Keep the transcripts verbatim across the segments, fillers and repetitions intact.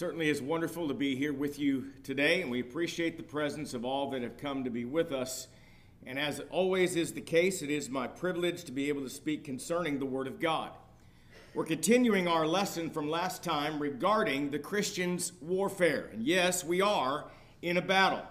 Certainly is wonderful to be here with you today, and we appreciate the presence of all that have come to be with us. And as always is the case, it is my privilege to be able to speak concerning the Word of God. We're continuing our lesson from last time regarding the Christian's warfare. And yes, we are in a battle.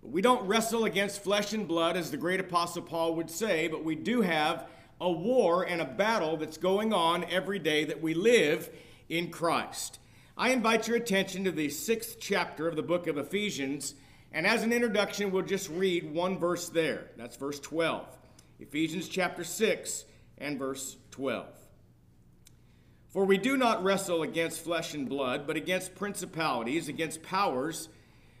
But we don't wrestle against flesh and blood, as the great Apostle Paul would say, but we do have a war and a battle that's going on every day that we live in Christ. I invite your attention to the sixth chapter of the book of Ephesians. And as an introduction, we'll just read one verse there. That's verse twelve. Ephesians chapter six and verse twelve. For we do not wrestle against flesh and blood, but against principalities, against powers,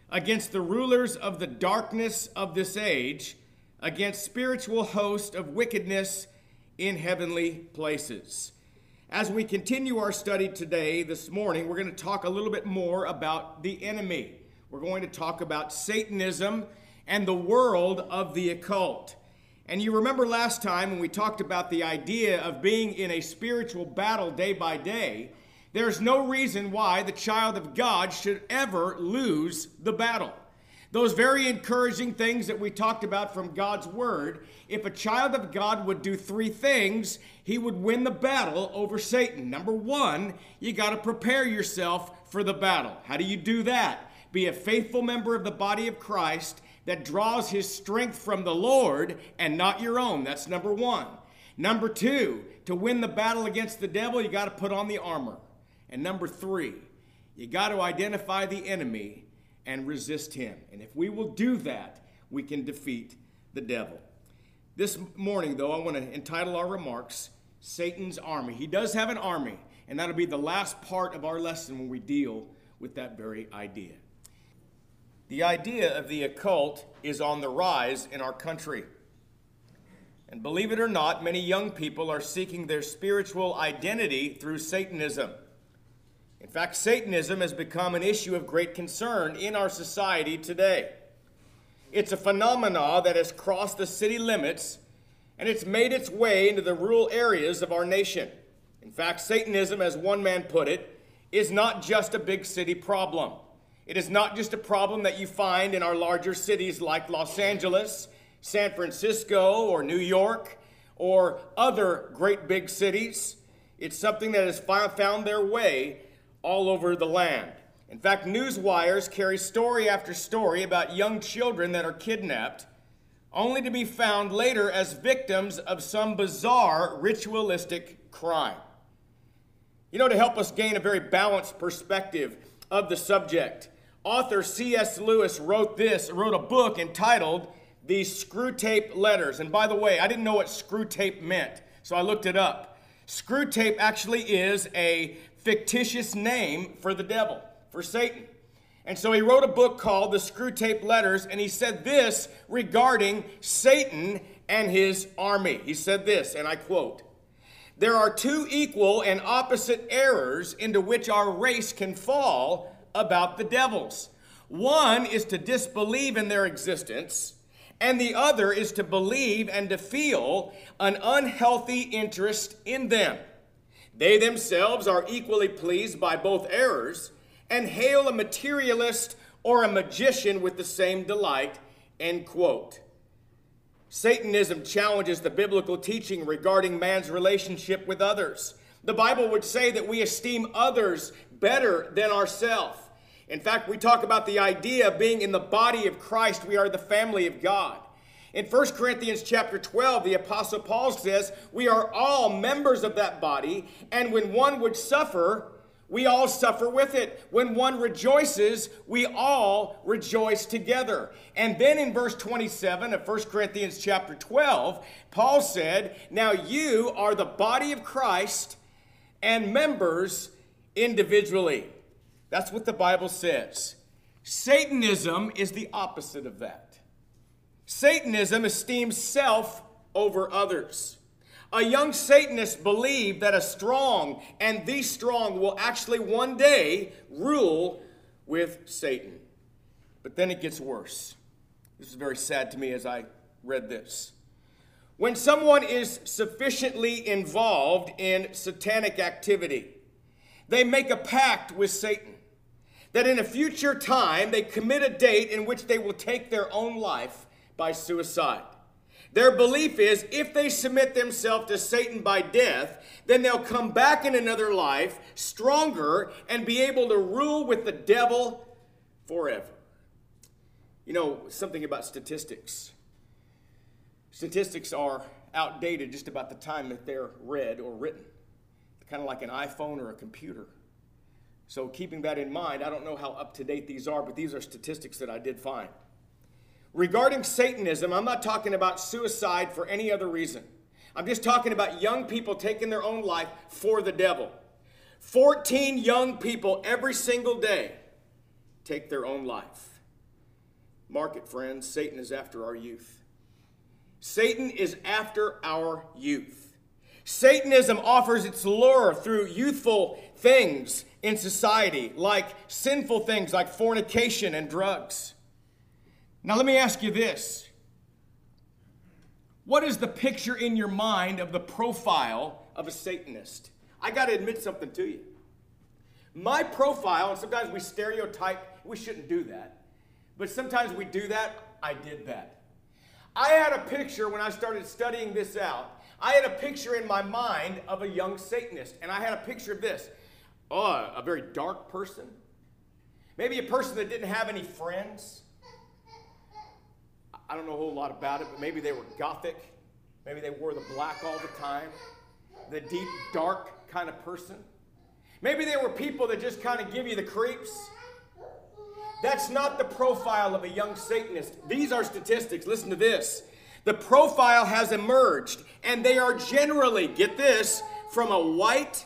against the rulers of the darkness of this age, against spiritual hosts of wickedness in heavenly places. As we continue our study today, this morning, we're going to talk a little bit more about the enemy. We're going to talk about Satanism and the world of the occult. And you remember last time when we talked about the idea of being in a spiritual battle day by day, there's no reason why the child of God should ever lose the battle. Those very encouraging things that we talked about from God's Word, if a child of God would do three things, he would win the battle over Satan. Number one, you got to prepare yourself for the battle. How do you do that? Be a faithful member of the body of Christ that draws his strength from the Lord and not your own. That's number one. Number two, to win the battle against the devil, you got to put on the armor. And number three, you got to identify the enemy and resist him. And if we will do that, we can defeat the devil. This morning, though, I want to entitle our remarks, Satan's Army. He does have an army, and that'll be the last part of our lesson when we deal with that very idea. The idea of the occult is on the rise in our country. And believe it or not, many young people are seeking their spiritual identity through Satanism. In fact, Satanism has become an issue of great concern in our society today. It's a phenomenon that has crossed the city limits, and it's made its way into the rural areas of our nation. In fact, Satanism, as one man put it, is not just a big city problem. It is not just a problem that you find in our larger cities like Los Angeles, San Francisco, or New York, or other great big cities. It's something that has found their way all over the land. In fact, news wires carry story after story about young children that are kidnapped, only to be found later as victims of some bizarre ritualistic crime. You know, to help us gain a very balanced perspective of the subject, author C S Lewis wrote this, wrote a book entitled The Screwtape Letters. And by the way, I didn't know what Screwtape meant, so I looked it up. Screwtape actually is a fictitious name for the devil, for Satan. And so he wrote a book called The Screwtape Letters, and he said this regarding Satan and his army. He said this, and I quote, "There are two equal and opposite errors into which our race can fall about the devils. One is to disbelieve in their existence, and the other is to believe and to feel an unhealthy interest in them. They themselves are equally pleased by both errors and hail a materialist or a magician with the same delight," end quote. Satanism challenges the biblical teaching regarding man's relationship with others. The Bible would say that we esteem others better than ourselves. In fact, we talk about the idea of being in the body of Christ. We are the family of God. In First Corinthians chapter twelve, the Apostle Paul says, we are all members of that body, and when one would suffer, we all suffer with it. When one rejoices, we all rejoice together. And then in verse twenty-seven of First Corinthians chapter twelve, Paul said, now you are the body of Christ and members individually. That's what the Bible says. Satanism is the opposite of that. Satanism esteems self over others. A young Satanist believed that a strong and the strong will actually one day rule with Satan. But then it gets worse. This is very sad to me as I read this. When someone is sufficiently involved in satanic activity, they make a pact with Satan. that in a future time they commit a date in which they will take their own life by suicide. Their belief is if they submit themselves to Satan by death, then they'll come back in another life stronger and be able to rule with the devil forever. You know, something about statistics. Statistics are outdated just about the time that they're read or written. They're kind of like an iPhone or a computer. So keeping that in mind, I don't know how up to date these are, but these are statistics that I did find. Regarding Satanism, I'm not talking about suicide for any other reason. I'm just talking about young people taking their own life for the devil. fourteen young people every single day take their own life. Mark it, friends. Satan is after our youth. Satan is after our youth. Satanism offers its lure through youthful things in society, like sinful things like fornication and drugs. Now let me ask you this. What is the picture in your mind of the profile of a Satanist? I got to admit something to you. My profile, and sometimes we stereotype, we shouldn't do that. But sometimes we do that. I did that. I had a picture when I started studying this out. I had a picture in my mind of a young Satanist, and I had a picture of this. Oh, a very dark person. Maybe a person that didn't have any friends. I don't know a whole lot about it, but maybe they were Gothic. Maybe they wore the black all the time. The deep, dark kind of person. Maybe they were people that just kind of give you the creeps. That's not the profile of a young Satanist. These are statistics. Listen to this. The profile has emerged, and they are generally, get this, from a white,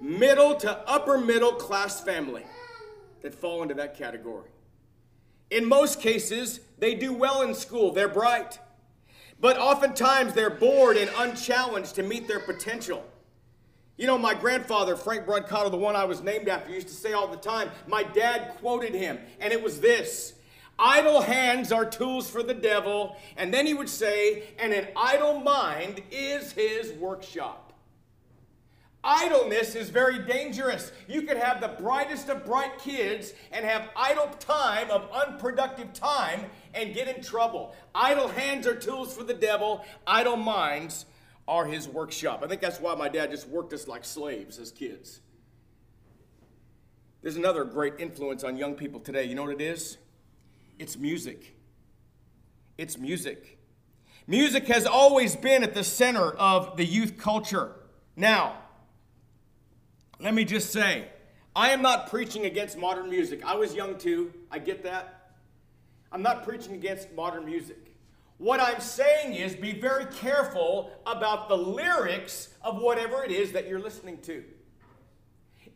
middle to upper middle class family that fall into that category. In most cases, they do well in school. They're bright. But oftentimes, they're bored and unchallenged to meet their potential. You know, my grandfather, Frank Brancato, the one I was named after, used to say all the time, my dad quoted him, and it was this, idle hands are tools for the devil, and then he would say, and an idle mind is his workshop. Idleness is very dangerous. You could have the brightest of bright kids and have idle time of unproductive time and get in trouble. Idle hands are tools for the devil, idle minds are his workshop. I think that's why my dad just worked us like slaves as kids. There's another great influence on young people today. You know what it is? It's music. It's music. Music has always been at the center of the youth culture. Now, let me just say, I am not preaching against modern music. I was young too. I get that. I'm not preaching against modern music. What I'm saying is be very careful about the lyrics of whatever it is that you're listening to.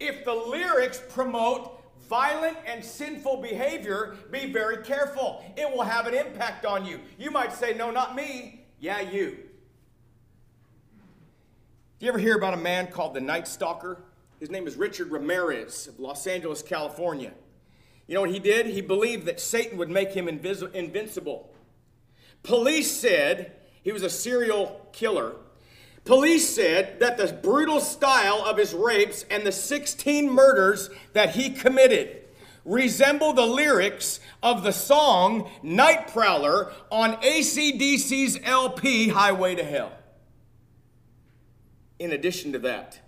If the lyrics promote violent and sinful behavior, be very careful. It will have an impact on you. You might say, no, not me. Yeah, you. Do you ever hear about a man called the Night Stalker? His name is Richard Ramirez of Los Angeles, California. You know what he did? He believed that Satan would make him invincible. Police said, he was a serial killer, police said that the brutal style of his rapes and the sixteen murders that he committed resemble the lyrics of the song Night Prowler on A C D C's L P Highway to Hell. In addition to that,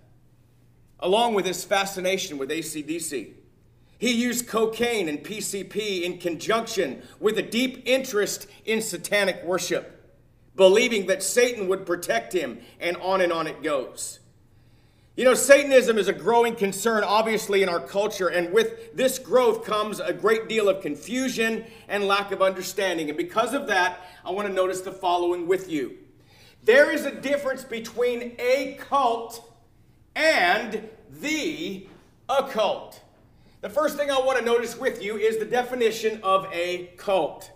along with his fascination with A C D C, he used cocaine and P C P in conjunction with a deep interest in satanic worship, believing that Satan would protect him, and on and on it goes. You know, Satanism is a growing concern, obviously, in our culture, and with this growth comes a great deal of confusion and lack of understanding. And because of that, I want to notice the following with you. There is a difference between a cult and the occult. The first thing I want to notice with you is the definition of a cult.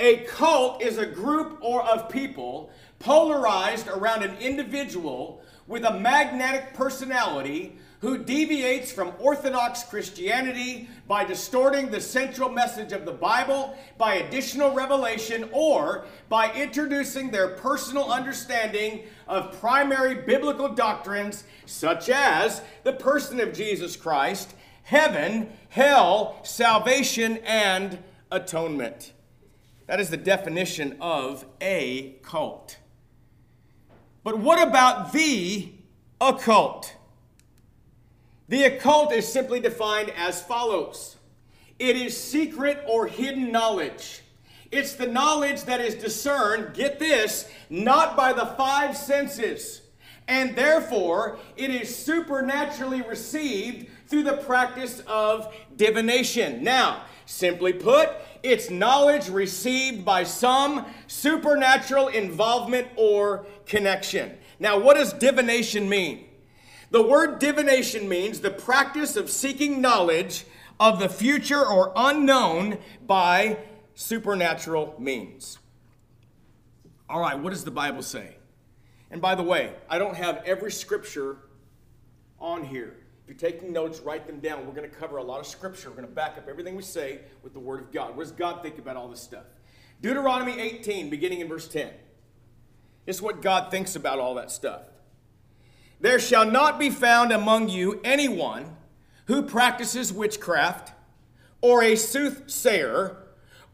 A cult is a group or of people polarized around an individual with a magnetic personality who deviates from Orthodox Christianity by distorting the central message of the Bible, by additional revelation, or by introducing their personal understanding of primary biblical doctrines such as the person of Jesus Christ, heaven, hell, salvation, and atonement. That is the definition of a cult. But what about the occult? The occult is simply defined as follows. It is secret or hidden knowledge. It's the knowledge that is discerned, get this, not by the five senses, and therefore it is supernaturally received through the practice of divination. Now, simply put, it's knowledge received by some supernatural involvement or connection. Now, what does divination mean? The word divination means the practice of seeking knowledge of the future or unknown by supernatural means. All right, what does the Bible say? And by the way, I don't have every scripture on here. If you're taking notes, write them down. We're going to cover a lot of scripture. We're going to back up everything we say with the Word of God. What does God think about all this stuff? Deuteronomy eighteen, beginning in verse ten. It's what God thinks about all that stuff. There shall not be found among you anyone who practices witchcraft, or a soothsayer,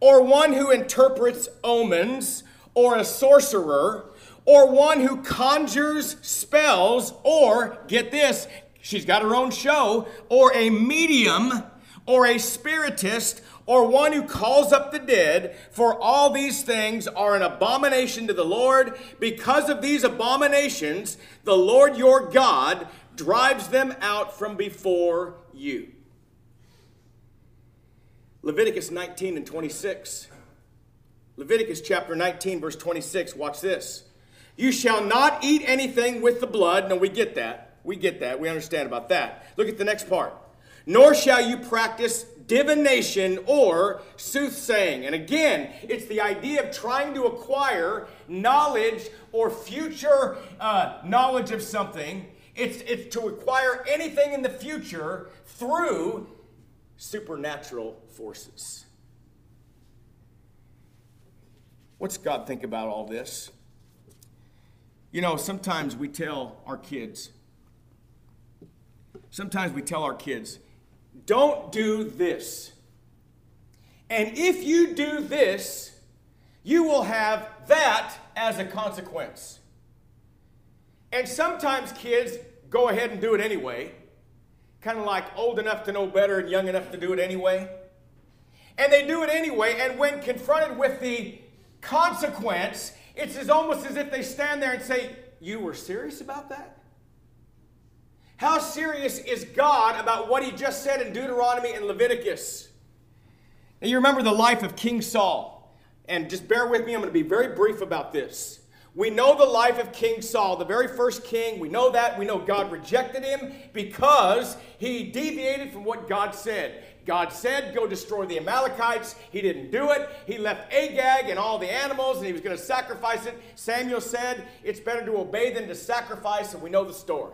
or one who interprets omens, or a sorcerer, or one who conjures spells, or, get this, she's got her own show, or a medium, or a spiritist, or one who calls up the dead, for all these things are an abomination to the Lord. Because of these abominations, the Lord your God drives them out from before you. Leviticus nineteen and twenty-six. Leviticus chapter nineteen, verse twenty-six. Watch this. You shall not eat anything with the blood. No, we get that. We get that. We understand about that. Look at the next part. Nor shall you practice divination or soothsaying. And again, it's the idea of trying to acquire knowledge or future uh, knowledge of something. It's, it's to acquire anything in the future through supernatural forces. What's God think about all this? You know, sometimes we tell our kids, sometimes we tell our kids, don't do this. And if you do this, you will have that as a consequence. And sometimes kids go ahead and do it anyway. Kind of like old enough to know better and young enough to do it anyway. And they do it anyway, and when confronted with the consequence, it's as almost as if they stand there and say, you were serious about that? How serious is God about what he just said in Deuteronomy and Leviticus? Now, you remember the life of King Saul. And just bear with me, I'm going to be very brief about this. We know the life of King Saul, the very first king. We know that. We know God rejected him because he deviated from what God said. God said, go destroy the Amalekites. He didn't do it. He left Agag and all the animals, and he was going to sacrifice it. Samuel said, it's better to obey than to sacrifice, and we know the story.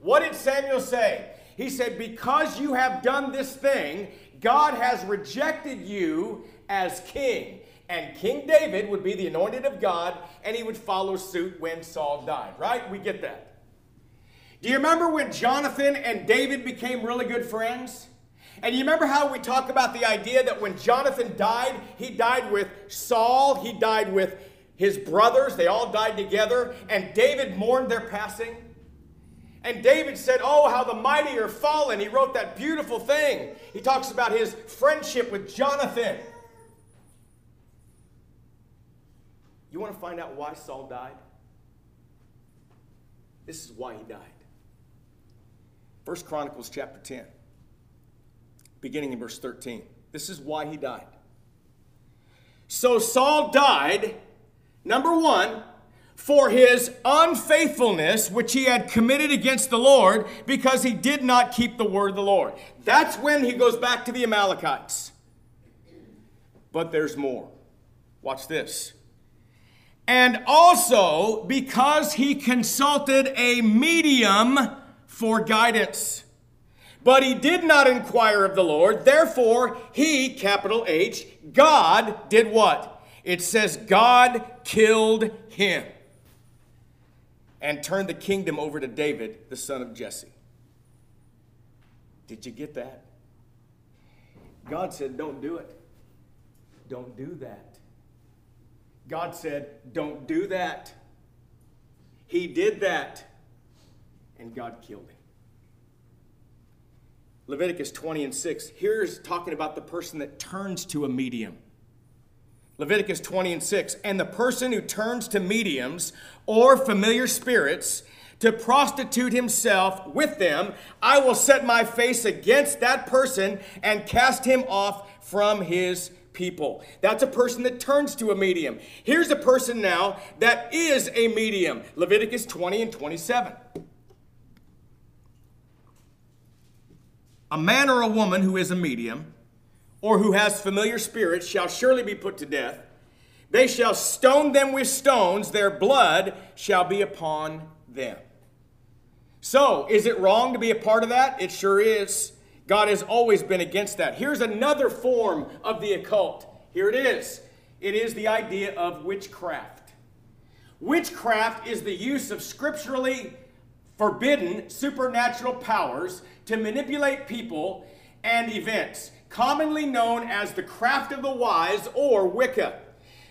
What did Samuel say? He said, because you have done this thing, God has rejected you as king. And King David would be the anointed of God, and he would follow suit when Saul died. Right? We get that. Do you remember when Jonathan and David became really good friends? And you remember how we talk about the idea that when Jonathan died, he died with Saul, he died with his brothers, they all died together, and David mourned their passing? And David said, oh, how the mighty are fallen. He wrote that beautiful thing. He talks about his friendship with Jonathan. You want to find out why Saul died? This is why he died. First Chronicles chapter ten, beginning in verse thirteen. This is why he died. So Saul died, number one, for his unfaithfulness, which he had committed against the Lord, because he did not keep the word of the Lord. That's when he goes back to the Amalekites. But there's more. Watch this. And also because he consulted a medium for guidance. But he did not inquire of the Lord. Therefore, he, capital H, God, did what? It says God killed him and turned the kingdom over to David, the son of Jesse. Did you get that? God said, don't do it. Don't do that. God said, don't do that. He did that, and God killed him. Leviticus twenty and six. Here's talking about the person that turns to a medium. Leviticus twenty and six. And the person who turns to mediums or familiar spirits to prostitute himself with them, I will set my face against that person and cast him off from his people. That's a person that turns to a medium. Here's a person now that is a medium. Leviticus twenty and twenty-seven. A man or a woman who is a medium or who has familiar spirits shall surely be put to death. They shall stone them with stones. Their blood shall be upon them. So, is it wrong to be a part of that? It sure is. God has always been against that. Here's another form of the occult. Here it is. It is the idea of witchcraft. Witchcraft is the use of scripturally forbidden supernatural powers to manipulate people and events, commonly known as the craft of the wise or Wicca.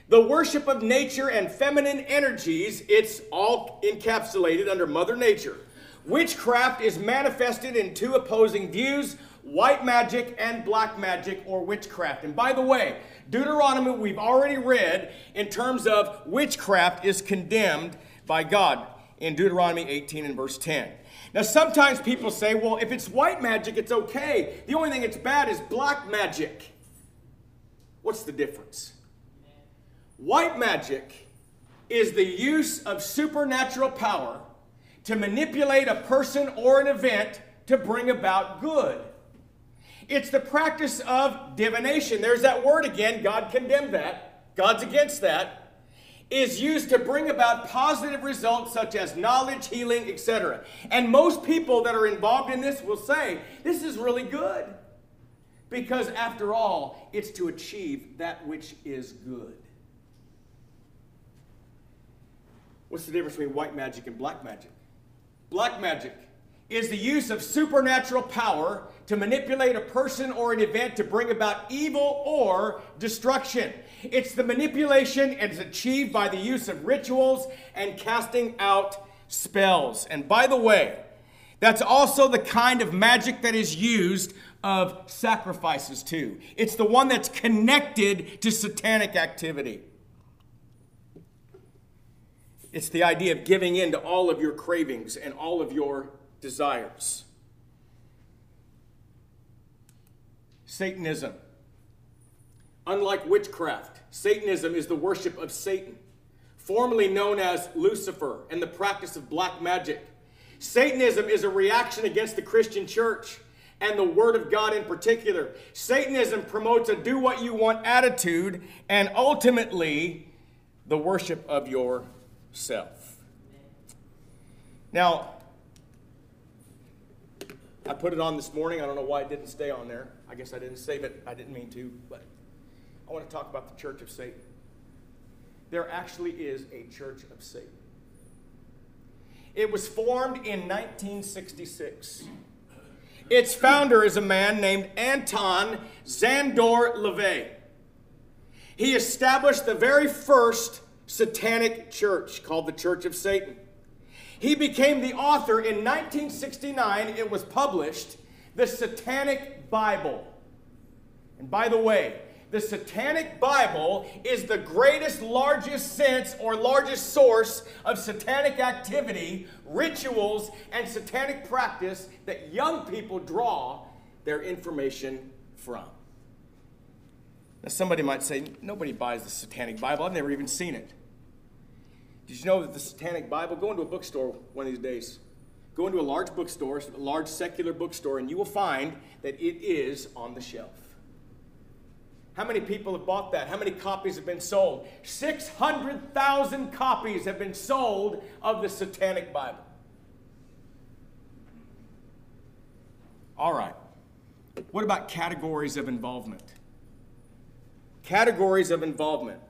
The worship of nature and feminine energies, it's all encapsulated under Mother Nature. Witchcraft is manifested in two opposing views, white magic and black magic or witchcraft. And by the way, Deuteronomy we've already read in terms of witchcraft is condemned by God in Deuteronomy eighteen and verse ten. Now, sometimes people say, well, if it's white magic, it's okay. The only thing that's bad is black magic. What's the difference? White magic is the use of supernatural power to manipulate a person or an event to bring about good. It's the practice of divination. There's that word again. God condemned that. God's against that. Is used to bring about positive results such as knowledge, healing, et cetera. And most people that are involved in this will say, this is really good. Because after all, it's to achieve that which is good. What's the difference between white magic and black magic? Black magic is the use of supernatural power to manipulate a person or an event to bring about evil or destruction. It's the manipulation and it's achieved by the use of rituals and casting out spells. And by the way, that's also the kind of magic that is used of sacrifices too. It's the one that's connected to satanic activity. It's the idea of giving in to all of your cravings and all of your desires. Satanism. Unlike witchcraft, Satanism is the worship of Satan, formerly known as Lucifer, and the practice of black magic. Satanism is a reaction against the Christian church and the Word of God in particular. Satanism promotes a do-what-you-want attitude and ultimately the worship of yourself. Now, I put it on this morning. I don't know why it didn't stay on there. I guess I didn't save it. I didn't mean to, but I want to talk about the Church of Satan. There actually is a Church of Satan. It was formed in nineteen sixty-six. Its founder is a man named Anton Zandor LeVay. He established the very first satanic church called the Church of Satan. He became the author in nineteen sixty-nine. It was published, The Satanic Bible. And by the way, the Satanic Bible is the greatest, largest sense or largest source of satanic activity, rituals, and satanic practice that young people draw their information from. Now, somebody might say, nobody buys the Satanic Bible. I've never even seen it. Did you know that the Satanic Bible, go into a bookstore one of these days, go into a large bookstore, a large secular bookstore, and you will find that it is on the shelf. How many people have bought that? How many copies have been sold? six hundred thousand copies have been sold of the Satanic Bible. All right. What about categories of involvement? Categories of involvement.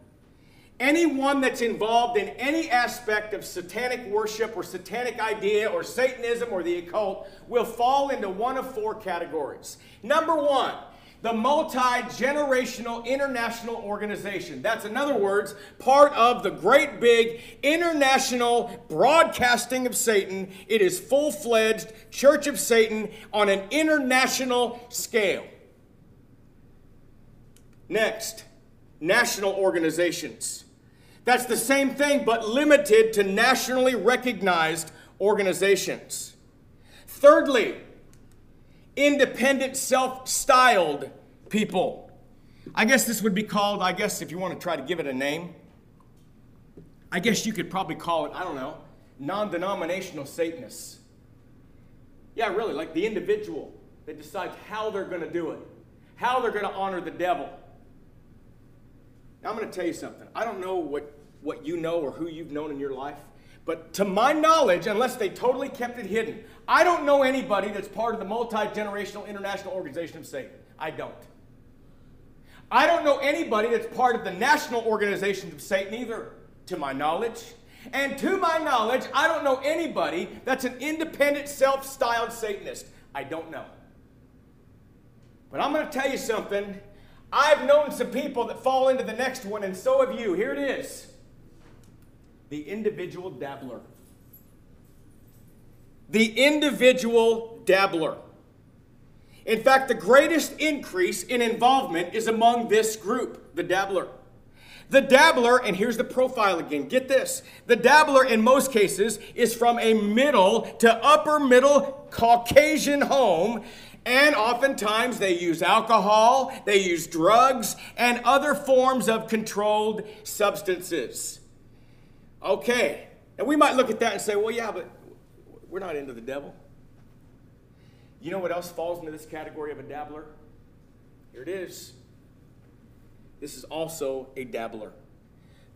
anyone that's involved in any aspect of satanic worship or satanic idea or Satanism or the occult will fall into one of four categories. Number one, the multi-generational international organization. That's, in other words, part of the great big international broadcasting of Satan. It is full-fledged Church of Satan on an international scale. Next, national organizations. That's the same thing, but limited to nationally recognized organizations. Thirdly, independent, self-styled people. I guess this would be called, I guess if you want to try to give it a name, I guess you could probably call it, I don't know, non-denominational Satanists. Yeah, really, like the individual that decides how they're going to do it, how they're going to honor the devil. Now, I'm going to tell you something. I don't know what, what you know or who you've known in your life, but to my knowledge, unless they totally kept it hidden, I don't know anybody that's part of the multi-generational international organization of Satan. I don't. I don't know anybody that's part of the national organizations of Satan either, to my knowledge. And to my knowledge, I don't know anybody that's an independent, self-styled Satanist. I don't know. But I'm going to tell you something. I've known some people that fall into the next one, and so have you. Here it is. The individual dabbler. The individual dabbler. In fact, the greatest increase in involvement is among this group, the dabbler. The dabbler, and here's the profile again, get this. The dabbler in most cases is from a middle to upper middle Caucasian home, and oftentimes they use alcohol, they use drugs, and other forms of controlled substances. Okay, and we might look at that and say, well, yeah, but we're not into the devil. You know what else falls into this category of a dabbler? Here it is. This is also a dabbler.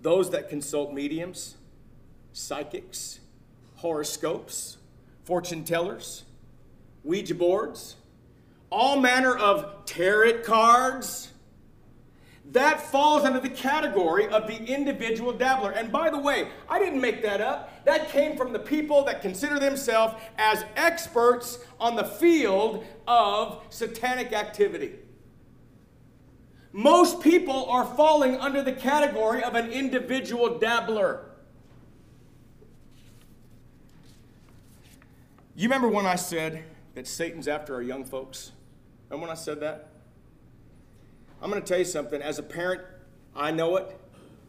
Those that consult mediums, psychics, horoscopes, fortune tellers, Ouija boards, all manner of tarot cards. That falls under the category of the individual dabbler. And by the way, I didn't make that up. That came from the people that consider themselves as experts on the field of satanic activity. Most people are falling under the category of an individual dabbler. You remember when I said that Satan's after our young folks? Remember when I said that? I'm going to tell you something. As a parent, I know it.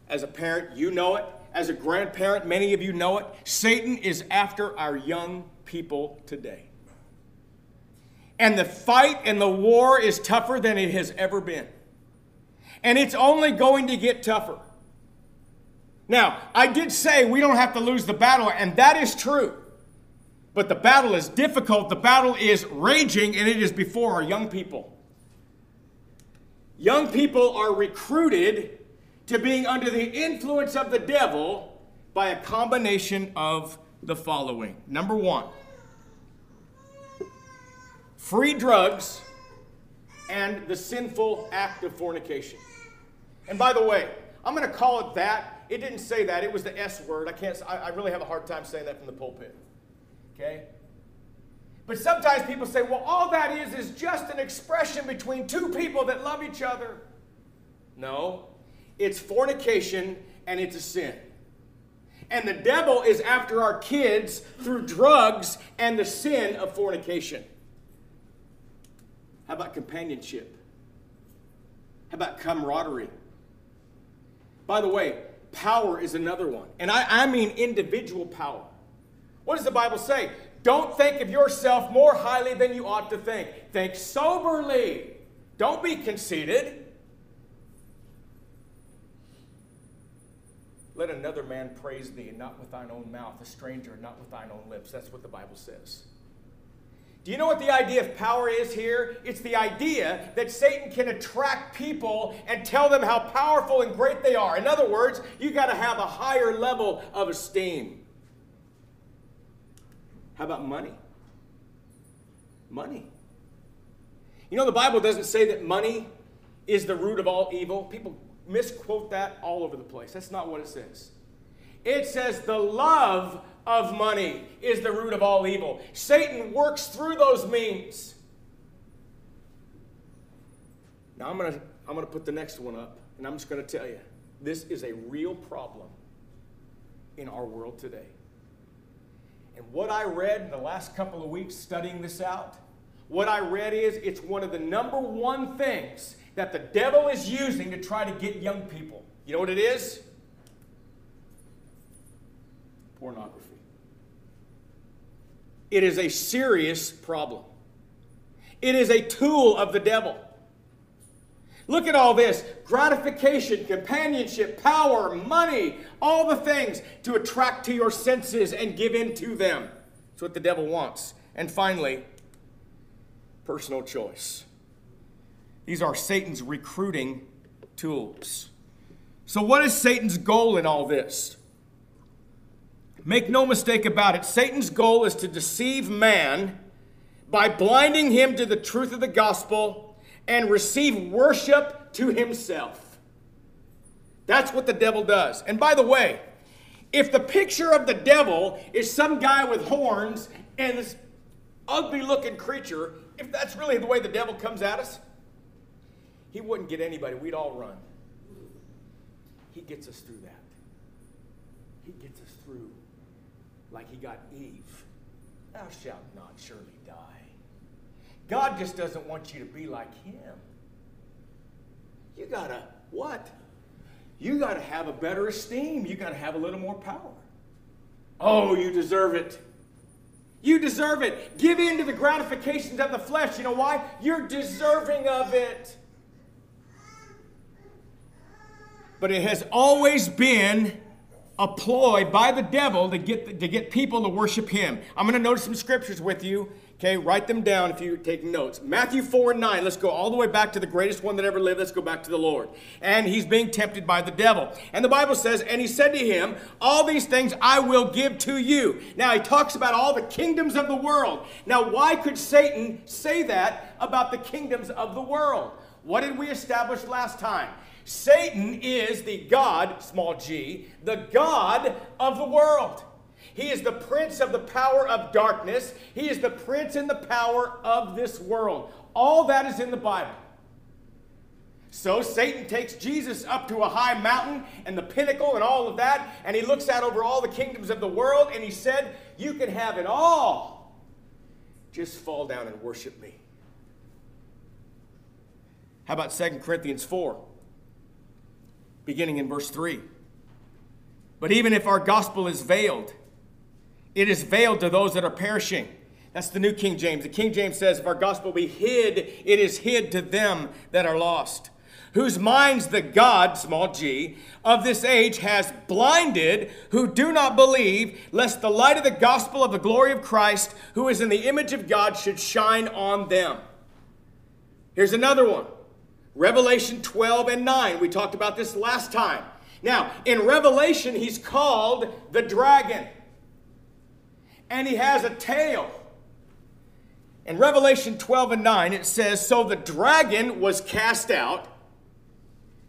As a parent, you know it. As a grandparent, many of you know it. Satan is after our young people today. And the fight and the war is tougher than it has ever been. And it's only going to get tougher. Now, I did say we don't have to lose the battle, and that is true. But the battle is difficult. The battle is raging, and it is before our young people. Young people are recruited to being under the influence of the devil by a combination of the following. Number one, free drugs and the sinful act of fornication. And by the way, I'm going to call it that. It didn't say that. It was the S word. I can't. I, I really have a hard time saying that from the pulpit. Okay? But sometimes people say, well, all that is is just an expression between two people that love each other. No, it's fornication and it's a sin. And the devil is after our kids through drugs and the sin of fornication. How about companionship? How about camaraderie? By the way, power is another one. And I, I mean individual power. What does the Bible say? Don't think of yourself more highly than you ought to think. Think soberly. Don't be conceited. Let another man praise thee, and not with thine own mouth, a stranger, and not with thine own lips. That's what the Bible says. Do you know what the idea of power is here? It's the idea that Satan can attract people and tell them how powerful and great they are. In other words, you've got to have a higher level of esteem. How about money? Money. You know, the Bible doesn't say that money is the root of all evil. People misquote that all over the place. That's not what it says. It says the love of money is the root of all evil. Satan works through those means. Now I'm going to I'm going to put the next one up, and I'm just going to tell you, this is a real problem in our world today. And what I read in the last couple of weeks studying this out, what I read is it's one of the number one things that the devil is using to try to get young people. You know what it is? Pornography. It is a serious problem. It is a tool of the devil. Look at all this. Gratification, companionship, power, money, all the things to attract to your senses and give in to them. That's what the devil wants. And finally, personal choice. These are Satan's recruiting tools. So what is Satan's goal in all this? Make no mistake about it. Satan's goal is to deceive man by blinding him to the truth of the gospel and receive worship to himself. That's what the devil does. And by the way, if the picture of the devil is some guy with horns and this ugly-looking creature, if that's really the way the devil comes at us, he wouldn't get anybody. We'd all run. He gets us through that. He gets us through like he got Eve. Thou shalt not surely die. God just doesn't want you to be like him. You got to what? You got to have a better esteem. You got to have a little more power. Oh, you deserve it. You deserve it. Give in to the gratifications of the flesh. You know why? You're deserving of it. But it has always been a ploy by the devil to get, to get people to worship him. I'm going to notice some scriptures with you. Okay, write them down if you take notes. Matthew four and nine. Let's go all the way back to the greatest one that ever lived. Let's go back to the Lord. And he's being tempted by the devil. And the Bible says, and he said to him, all these things I will give to you. Now he talks about all the kingdoms of the world. Now why could Satan say that about the kingdoms of the world? What did we establish last time? Satan is the god, small g, the god of the world. He is the prince of the power of darkness. He is the prince and the power of this world. All that is in the Bible. So Satan takes Jesus up to a high mountain and the pinnacle and all of that, and he looks out over all the kingdoms of the world, and he said, you can have it all. Just fall down and worship me. How about Second Corinthians four? Beginning in verse three. But even if our gospel is veiled, it is veiled to those that are perishing. That's the New King James. The King James says, if our gospel be hid, it is hid to them that are lost, whose minds the God, small g, of this age has blinded, who do not believe, lest the light of the gospel of the glory of Christ, who is in the image of God, should shine on them. Here's another one. Revelation twelve and nine. We talked about this last time. Now, in Revelation, he's called the dragon. And he has a tail. In Revelation twelve and nine, it says, so the dragon was cast out,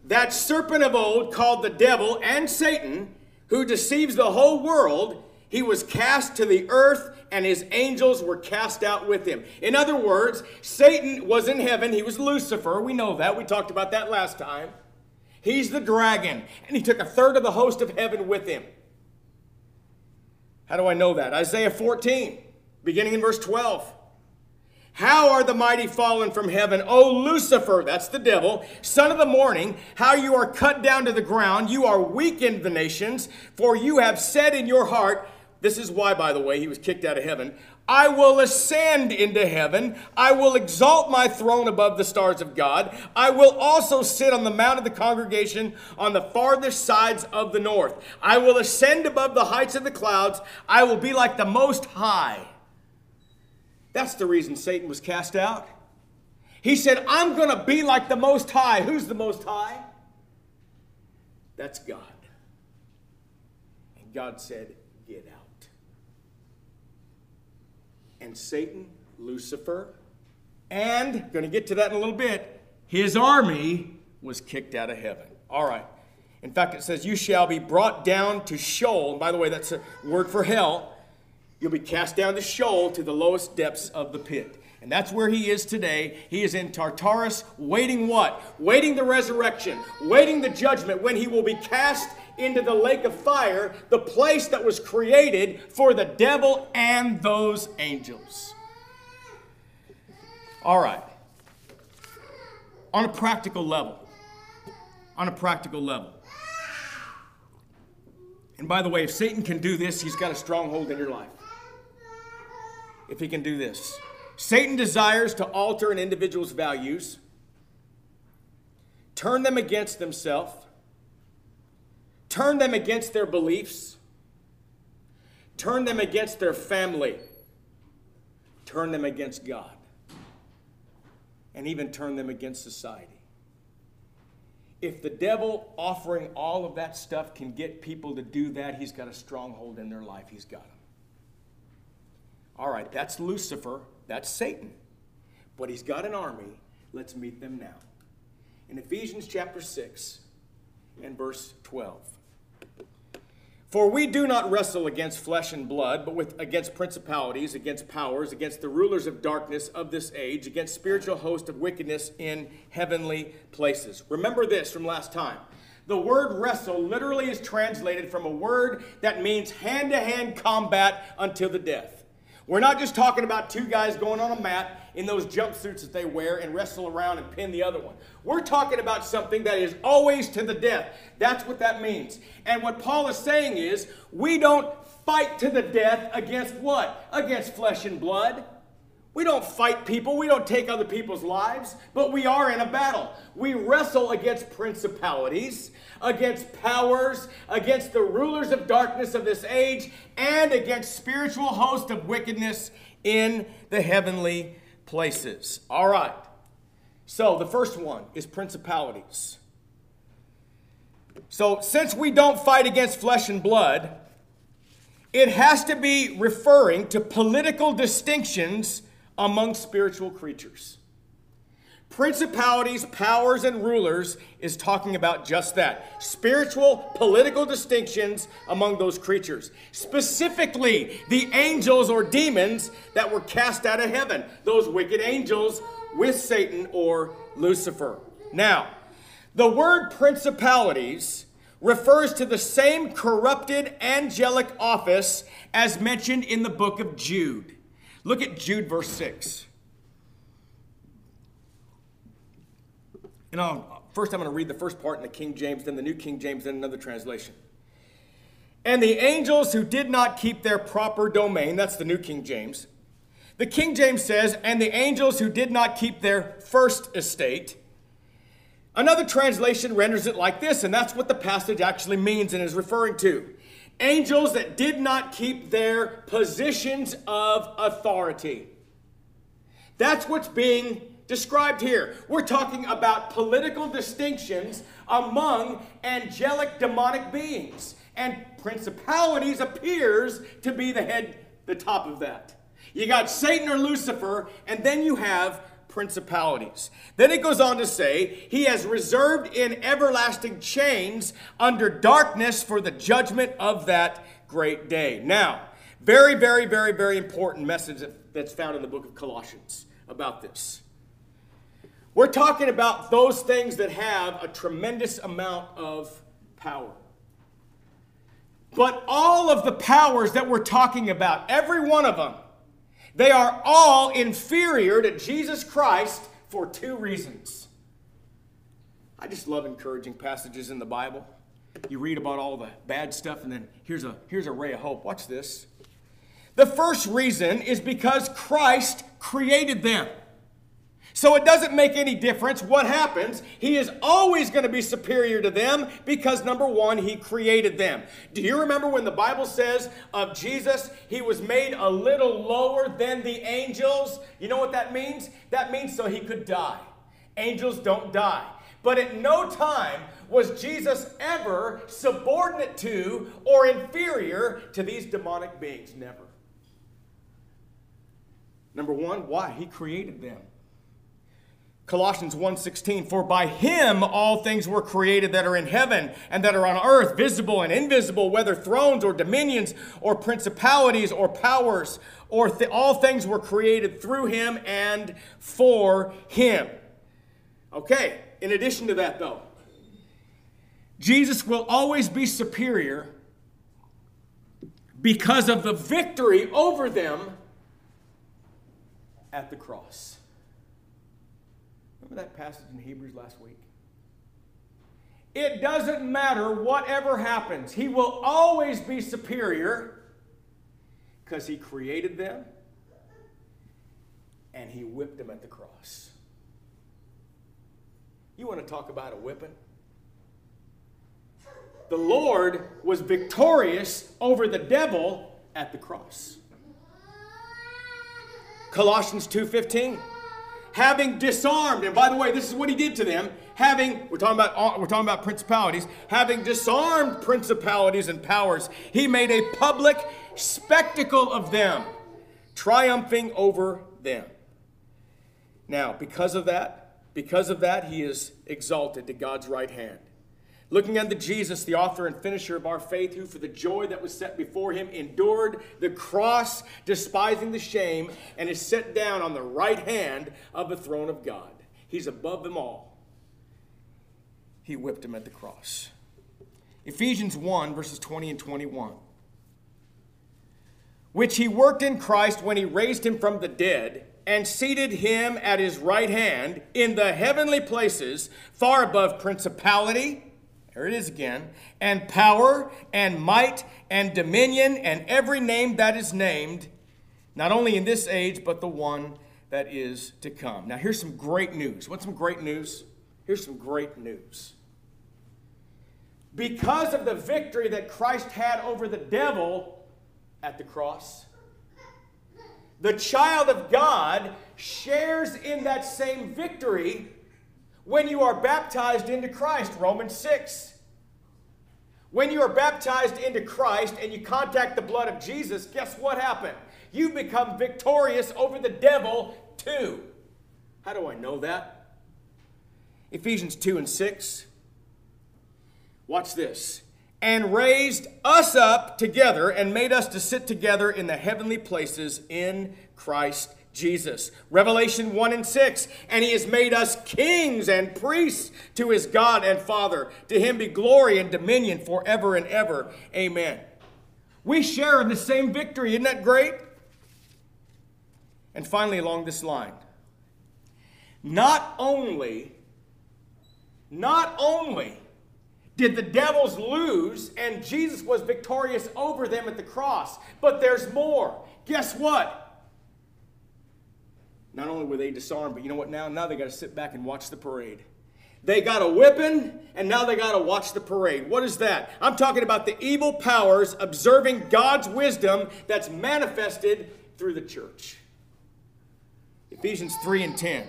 that serpent of old called the devil and Satan, who deceives the whole world. He was cast to the earth, and his angels were cast out with him. In other words, Satan was in heaven. He was Lucifer. We know that. We talked about that last time. He's the dragon, and he took a third of the host of heaven with him. How do I know that? Isaiah fourteen, beginning in verse twelve. How are the mighty fallen from heaven, O Lucifer, that's the devil, son of the morning, how you are cut down to the ground, you are weakened the nations, for you have said in your heart, this is why, by the way, he was kicked out of heaven. I will ascend into heaven. I will exalt my throne above the stars of God. I will also sit on the mount of the congregation on the farthest sides of the north. I will ascend above the heights of the clouds. I will be like the Most High. That's the reason Satan was cast out. He said, I'm going to be like the Most High. Who's the Most High? That's God. And God said, get out. And Satan, Lucifer, and, going to get to that in a little bit, his army was kicked out of heaven. All right. In fact, it says, you shall be brought down to Sheol. And by the way, that's a word for hell. You'll be cast down to Sheol, to the lowest depths of the pit. And that's where he is today. He is in Tartarus, waiting what? Waiting the resurrection, waiting the judgment, when he will be cast into the lake of fire, the place that was created for the devil and those angels. All right. On a practical level. On a practical level. And by the way, if Satan can do this, he's got a stronghold in your life. If he can do this. Satan desires to alter an individual's values, turn them against themselves, turn them against their beliefs, turn them against their family, turn them against God, and even turn them against society. If the devil, offering all of that stuff, can get people to do that, he's got a stronghold in their life. He's got them. All right, that's Lucifer. That's Satan. But he's got an army. Let's meet them now. In Ephesians chapter six and verse twelve. For we do not wrestle against flesh and blood, but with against principalities, against powers, against the rulers of darkness of this age, against spiritual hosts of wickedness in heavenly places. Remember this from last time. The word wrestle literally is translated from a word that means hand-to-hand combat until the death. We're not just talking about two guys going on a mat in those jumpsuits that they wear and wrestle around and pin the other one. We're talking about something that is always to the death. That's what that means. And what Paul is saying is, we don't fight to the death against what? Against flesh and blood. We don't fight people. We don't take other people's lives. But we are in a battle. We wrestle against principalities, against powers, against the rulers of darkness of this age, and against spiritual hosts of wickedness in the heavenly places. All right. So the first one is principalities. So since we don't fight against flesh and blood, it has to be referring to political distinctions among spiritual creatures. Principalities, powers, and rulers is talking about just that. Spiritual, political distinctions among those creatures. Specifically, the angels or demons that were cast out of heaven. Those wicked angels with Satan or Lucifer. Now, the word principalities refers to the same corrupted angelic office as mentioned in the book of Jude. Look at Jude verse six. And I'll, first I'm going to read the first part in the King James, then the New King James, then another translation. And the angels who did not keep their proper domain, that's the New King James. The King James says, and the angels who did not keep their first estate. Another translation renders it like this, and that's what the passage actually means and is referring to. Angels that did not keep their positions of authority. That's what's being described here. We're talking about political distinctions among angelic demonic beings. And principalities appears to be the head, the top of that. You got Satan or Lucifer, and then you have principalities. Then it goes on to say, he has reserved in everlasting chains under darkness for the judgment of that great day. Now, very, very, very, very important message that's found in the book of Colossians about this. We're talking about those things that have a tremendous amount of power. But all of the powers that we're talking about, every one of them, they are all inferior to Jesus Christ for two reasons. I just love encouraging passages in the Bible. You read about all the bad stuff, and then here's a, here's a ray of hope. Watch this. The first reason is because Christ created them. So it doesn't make any difference what happens. He is always going to be superior to them because, number one, he created them. Do you remember when the Bible says of Jesus, he was made a little lower than the angels? You know what that means? That means so he could die. Angels don't die. But at no time was Jesus ever subordinate to or inferior to these demonic beings. Never. Number one, why? He created them. Colossians one sixteen, for by him all things were created that are in heaven and that are on earth, visible and invisible, whether thrones or dominions or principalities or powers, or th- all things were created through him and for him. Okay, in addition to that though, Jesus will always be superior because of the victory over them at the cross. Remember that passage in Hebrews last week? It doesn't matter whatever happens. He will always be superior because he created them and he whipped them at the cross. You want to talk about a whipping? The Lord was victorious over the devil at the cross. Colossians two fifteen. Having disarmed, and by the way, this is what he did to them, having, we're talking about, we're talking about principalities, having disarmed principalities and powers, he made a public spectacle of them, triumphing over them. Now, because of that, because of that, he is exalted to God's right hand. Looking unto Jesus, the author and finisher of our faith, who for the joy that was set before him endured the cross, despising the shame, and is set down on the right hand of the throne of God. He's above them all. He whipped him at the cross. Ephesians one, verses twenty and twenty-one. Which he worked in Christ when he raised him from the dead, and seated him at his right hand in the heavenly places, far above principality. There it is again. And power and might and dominion and every name that is named, not only in this age, but the one that is to come. Now, here's some great news. What's some great news? Here's some great news. Because of the victory that Christ had over the devil at the cross, the child of God shares in that same victory when you are baptized into Christ, Romans six. When you are baptized into Christ and you contact the blood of Jesus, guess what happened? You become victorious over the devil too. How do I know that? Ephesians two and six. Watch this. And raised us up together and made us to sit together in the heavenly places in Christ Jesus. Revelation one and six, and he has made us kings and priests to his God and Father. To him be glory and dominion forever and ever. Amen. We share in the same victory. Isn't that great? And finally, along this line, not only, not only did the devils lose and Jesus was victorious over them at the cross, but there's more. Guess what? Not only were they disarmed, but you know what now? Now they got to sit back and watch the parade. They got a whipping, and now they got to watch the parade. What is that? I'm talking about the evil powers observing God's wisdom that's manifested through the church. Ephesians three and ten.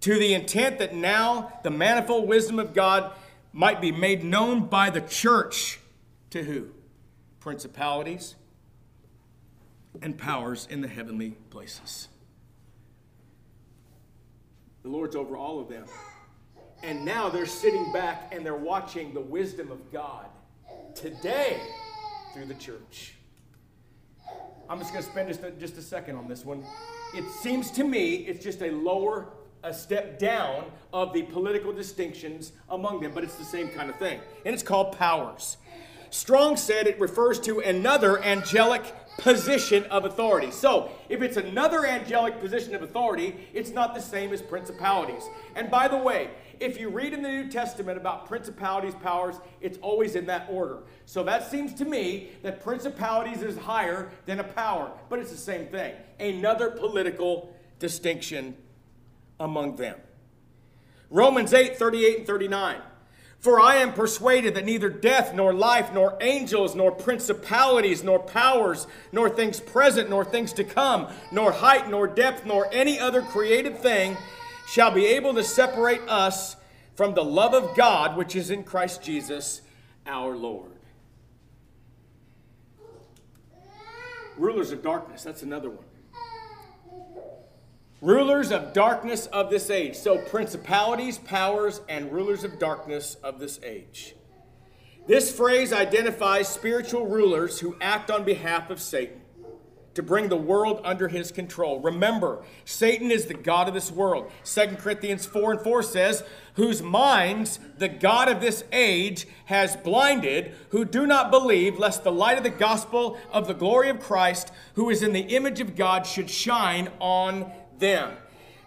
To the intent that now the manifold wisdom of God might be made known by the church to who? Principalities and powers in the heavenly places. The Lord's over all of them. And now they're sitting back and they're watching the wisdom of God today through the church. I'm just going to spend just a, just a second on this one. It seems to me it's just a lower, a step down of the political distinctions among them, but it's the same kind of thing. And it's called powers. Strong said it refers to another angelic position of authority. So, if it's another angelic position of authority, it's not the same as principalities. And by the way, if you read in the New Testament about principalities, powers, it's always in that order. So that seems to me that principalities is higher than a power, but it's the same thing. Another political distinction among them. Romans eight, thirty-eight and thirty-nine. For I am persuaded that neither death, nor life, nor angels, nor principalities, nor powers, nor things present, nor things to come, nor height, nor depth, nor any other created thing shall be able to separate us from the love of God which is in Christ Jesus our Lord. Rulers of darkness, that's another one. Rulers of darkness of this age. So principalities, powers, and rulers of darkness of this age. This phrase identifies spiritual rulers who act on behalf of Satan to bring the world under his control. Remember, Satan is the god of this world. Second Corinthians four and four says, whose minds the god of this age has blinded, who do not believe, lest the light of the gospel of the glory of Christ, who is in the image of God, should shine on them.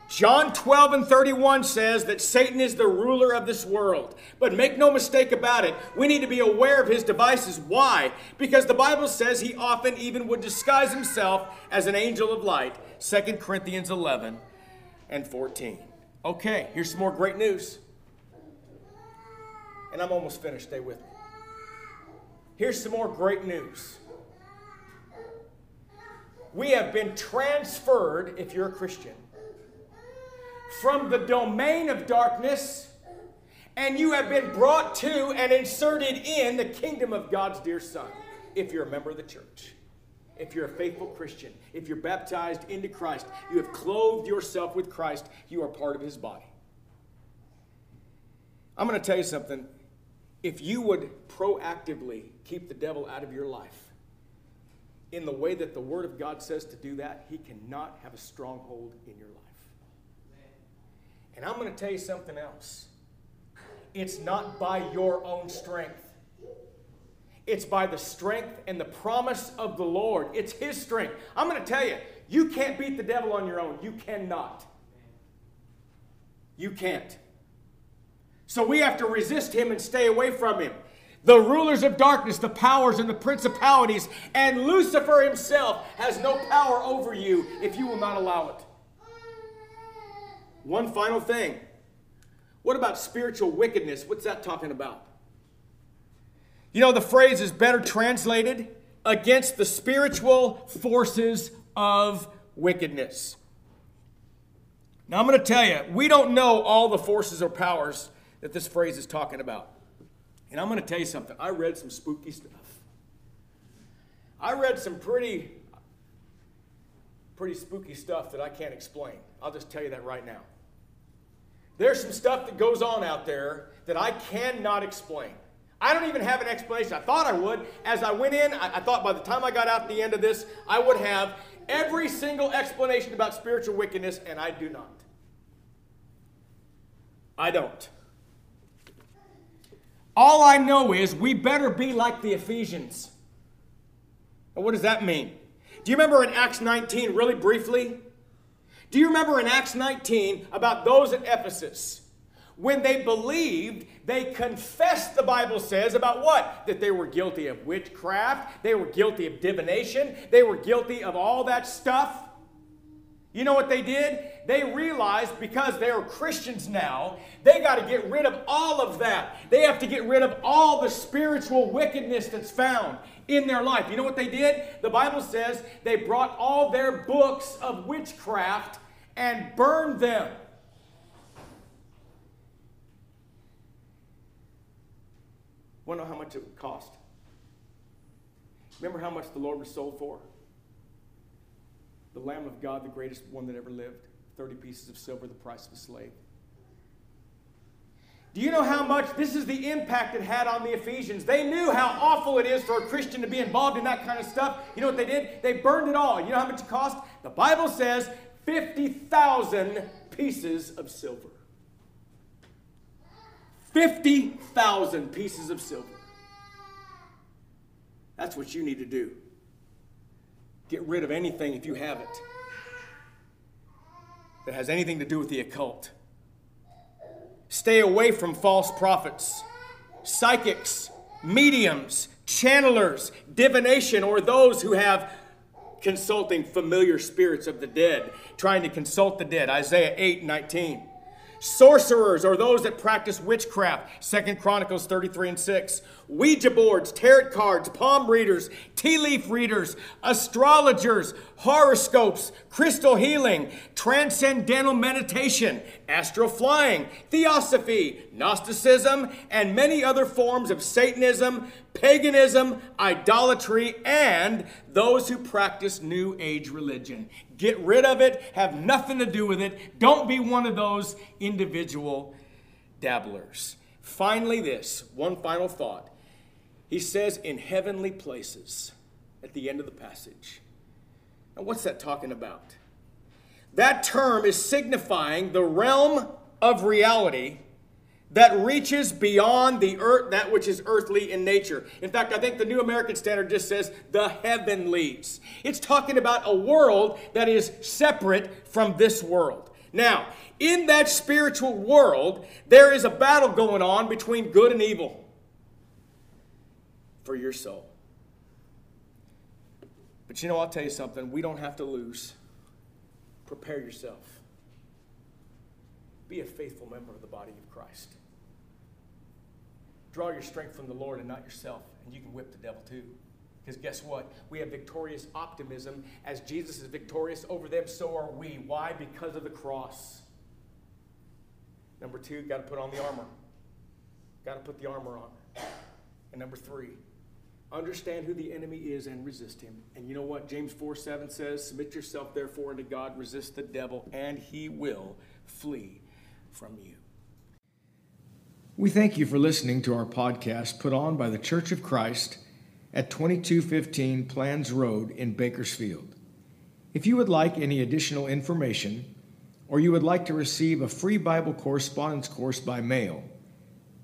John twelve and thirty-one says that Satan is the ruler of this world. But make no mistake about it, we need to be aware of his devices. Why? Because the Bible says he often even would disguise himself as an angel of light. Second Corinthians eleven and fourteen. Okay, here's some more great news. And I'm almost finished. Stay with me. Here's some more great news. We have been transferred, if you're a Christian, from the domain of darkness, and you have been brought to and inserted in the kingdom of God's dear Son, if you're a member of the church, if you're a faithful Christian, if you're baptized into Christ, you have clothed yourself with Christ, you are part of his body. I'm going to tell you something. If you would proactively keep the devil out of your life in the way that the Word of God says to do that, he cannot have a stronghold in your life. And I'm going to tell you something else. It's not by your own strength. It's by the strength and the promise of the Lord. It's his strength. I'm going to tell you, you can't beat the devil on your own. You cannot. You can't. So we have to resist him and stay away from him. The rulers of darkness, the powers and the principalities, and Lucifer himself has no power over you if you will not allow it. One final thing. What about spiritual wickedness? What's that talking about? You know, the phrase is better translated against the spiritual forces of wickedness. Now, I'm going to tell you, we don't know all the forces or powers that this phrase is talking about. And I'm going to tell you something. I read some spooky stuff. I read some pretty, pretty spooky stuff that I can't explain. I'll just tell you that right now. There's some stuff that goes on out there that I cannot explain. I don't even have an explanation. I thought I would. As I went in, I, I thought by the time I got out at the end of this, I would have every single explanation about spiritual wickedness, and I do not. I don't. All I know is we better be like the Ephesians. And what does that mean? Do you remember in Acts nineteen, really briefly? Do you remember in Acts nineteen about those at Ephesus? When they believed, they confessed, the Bible says, about what? That they were guilty of witchcraft. They were guilty of divination. They were guilty of all that stuff. You know what they did? They realized because they are Christians now, they got to get rid of all of that. They have to get rid of all the spiritual wickedness that's found in their life. You know what they did? The Bible says they brought all their books of witchcraft and burned them. Want to know how much it would cost? Remember how much the Lord was sold for? The Lamb of God, the greatest one that ever lived. thirty pieces of silver, the price of a slave. Do you know how much? This is the impact it had on the Ephesians. They knew how awful it is for a Christian to be involved in that kind of stuff. You know what they did? They burned it all. You know how much it cost? The Bible says fifty thousand pieces of silver. fifty thousand pieces of silver. That's what you need to do. Get rid of anything, if you have it, that has anything to do with the occult. Stay away from false prophets, psychics, mediums, channelers, divination, or those who have consulting familiar spirits of the dead, trying to consult the dead. Isaiah eight and nineteen. Sorcerers or those that practice witchcraft, Second Chronicles thirty-three and six. Ouija boards, tarot cards, palm readers, tea leaf readers, astrologers, horoscopes, crystal healing, transcendental meditation, astral flying, theosophy, Gnosticism, and many other forms of Satanism, paganism, idolatry, and those who practice New Age religion. Get rid of it. Have nothing to do with it. Don't be one of those individual dabblers. Finally, this, one final thought. He says, in heavenly places, at the end of the passage. Now, what's that talking about? That term is signifying the realm of reality that reaches beyond the earth, that which is earthly in nature. In fact, I think the New American Standard just says the heavenlies. It's talking about a world that is separate from this world. Now, in that spiritual world, there is a battle going on between good and evil for your soul. But you know, I'll tell you something, we don't have to lose. Prepare yourself. Be a faithful member of the body of Christ. Draw your strength from the Lord and not yourself, and you can whip the devil too. Because guess what? We have victorious optimism. As Jesus is victorious over them, so are we. Why? Because of the cross. Number two, got to put on the armor. Got to put the armor on. And number three, understand who the enemy is and resist him. And you know what? James four seven says, submit yourself therefore unto God, resist the devil, and he will flee from you. We thank you for listening to our podcast put on by the Church of Christ at twenty-two fifteen Plans Road in Bakersfield. If you would like any additional information, or you would like to receive a free Bible correspondence course by mail,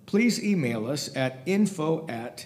please email us at info at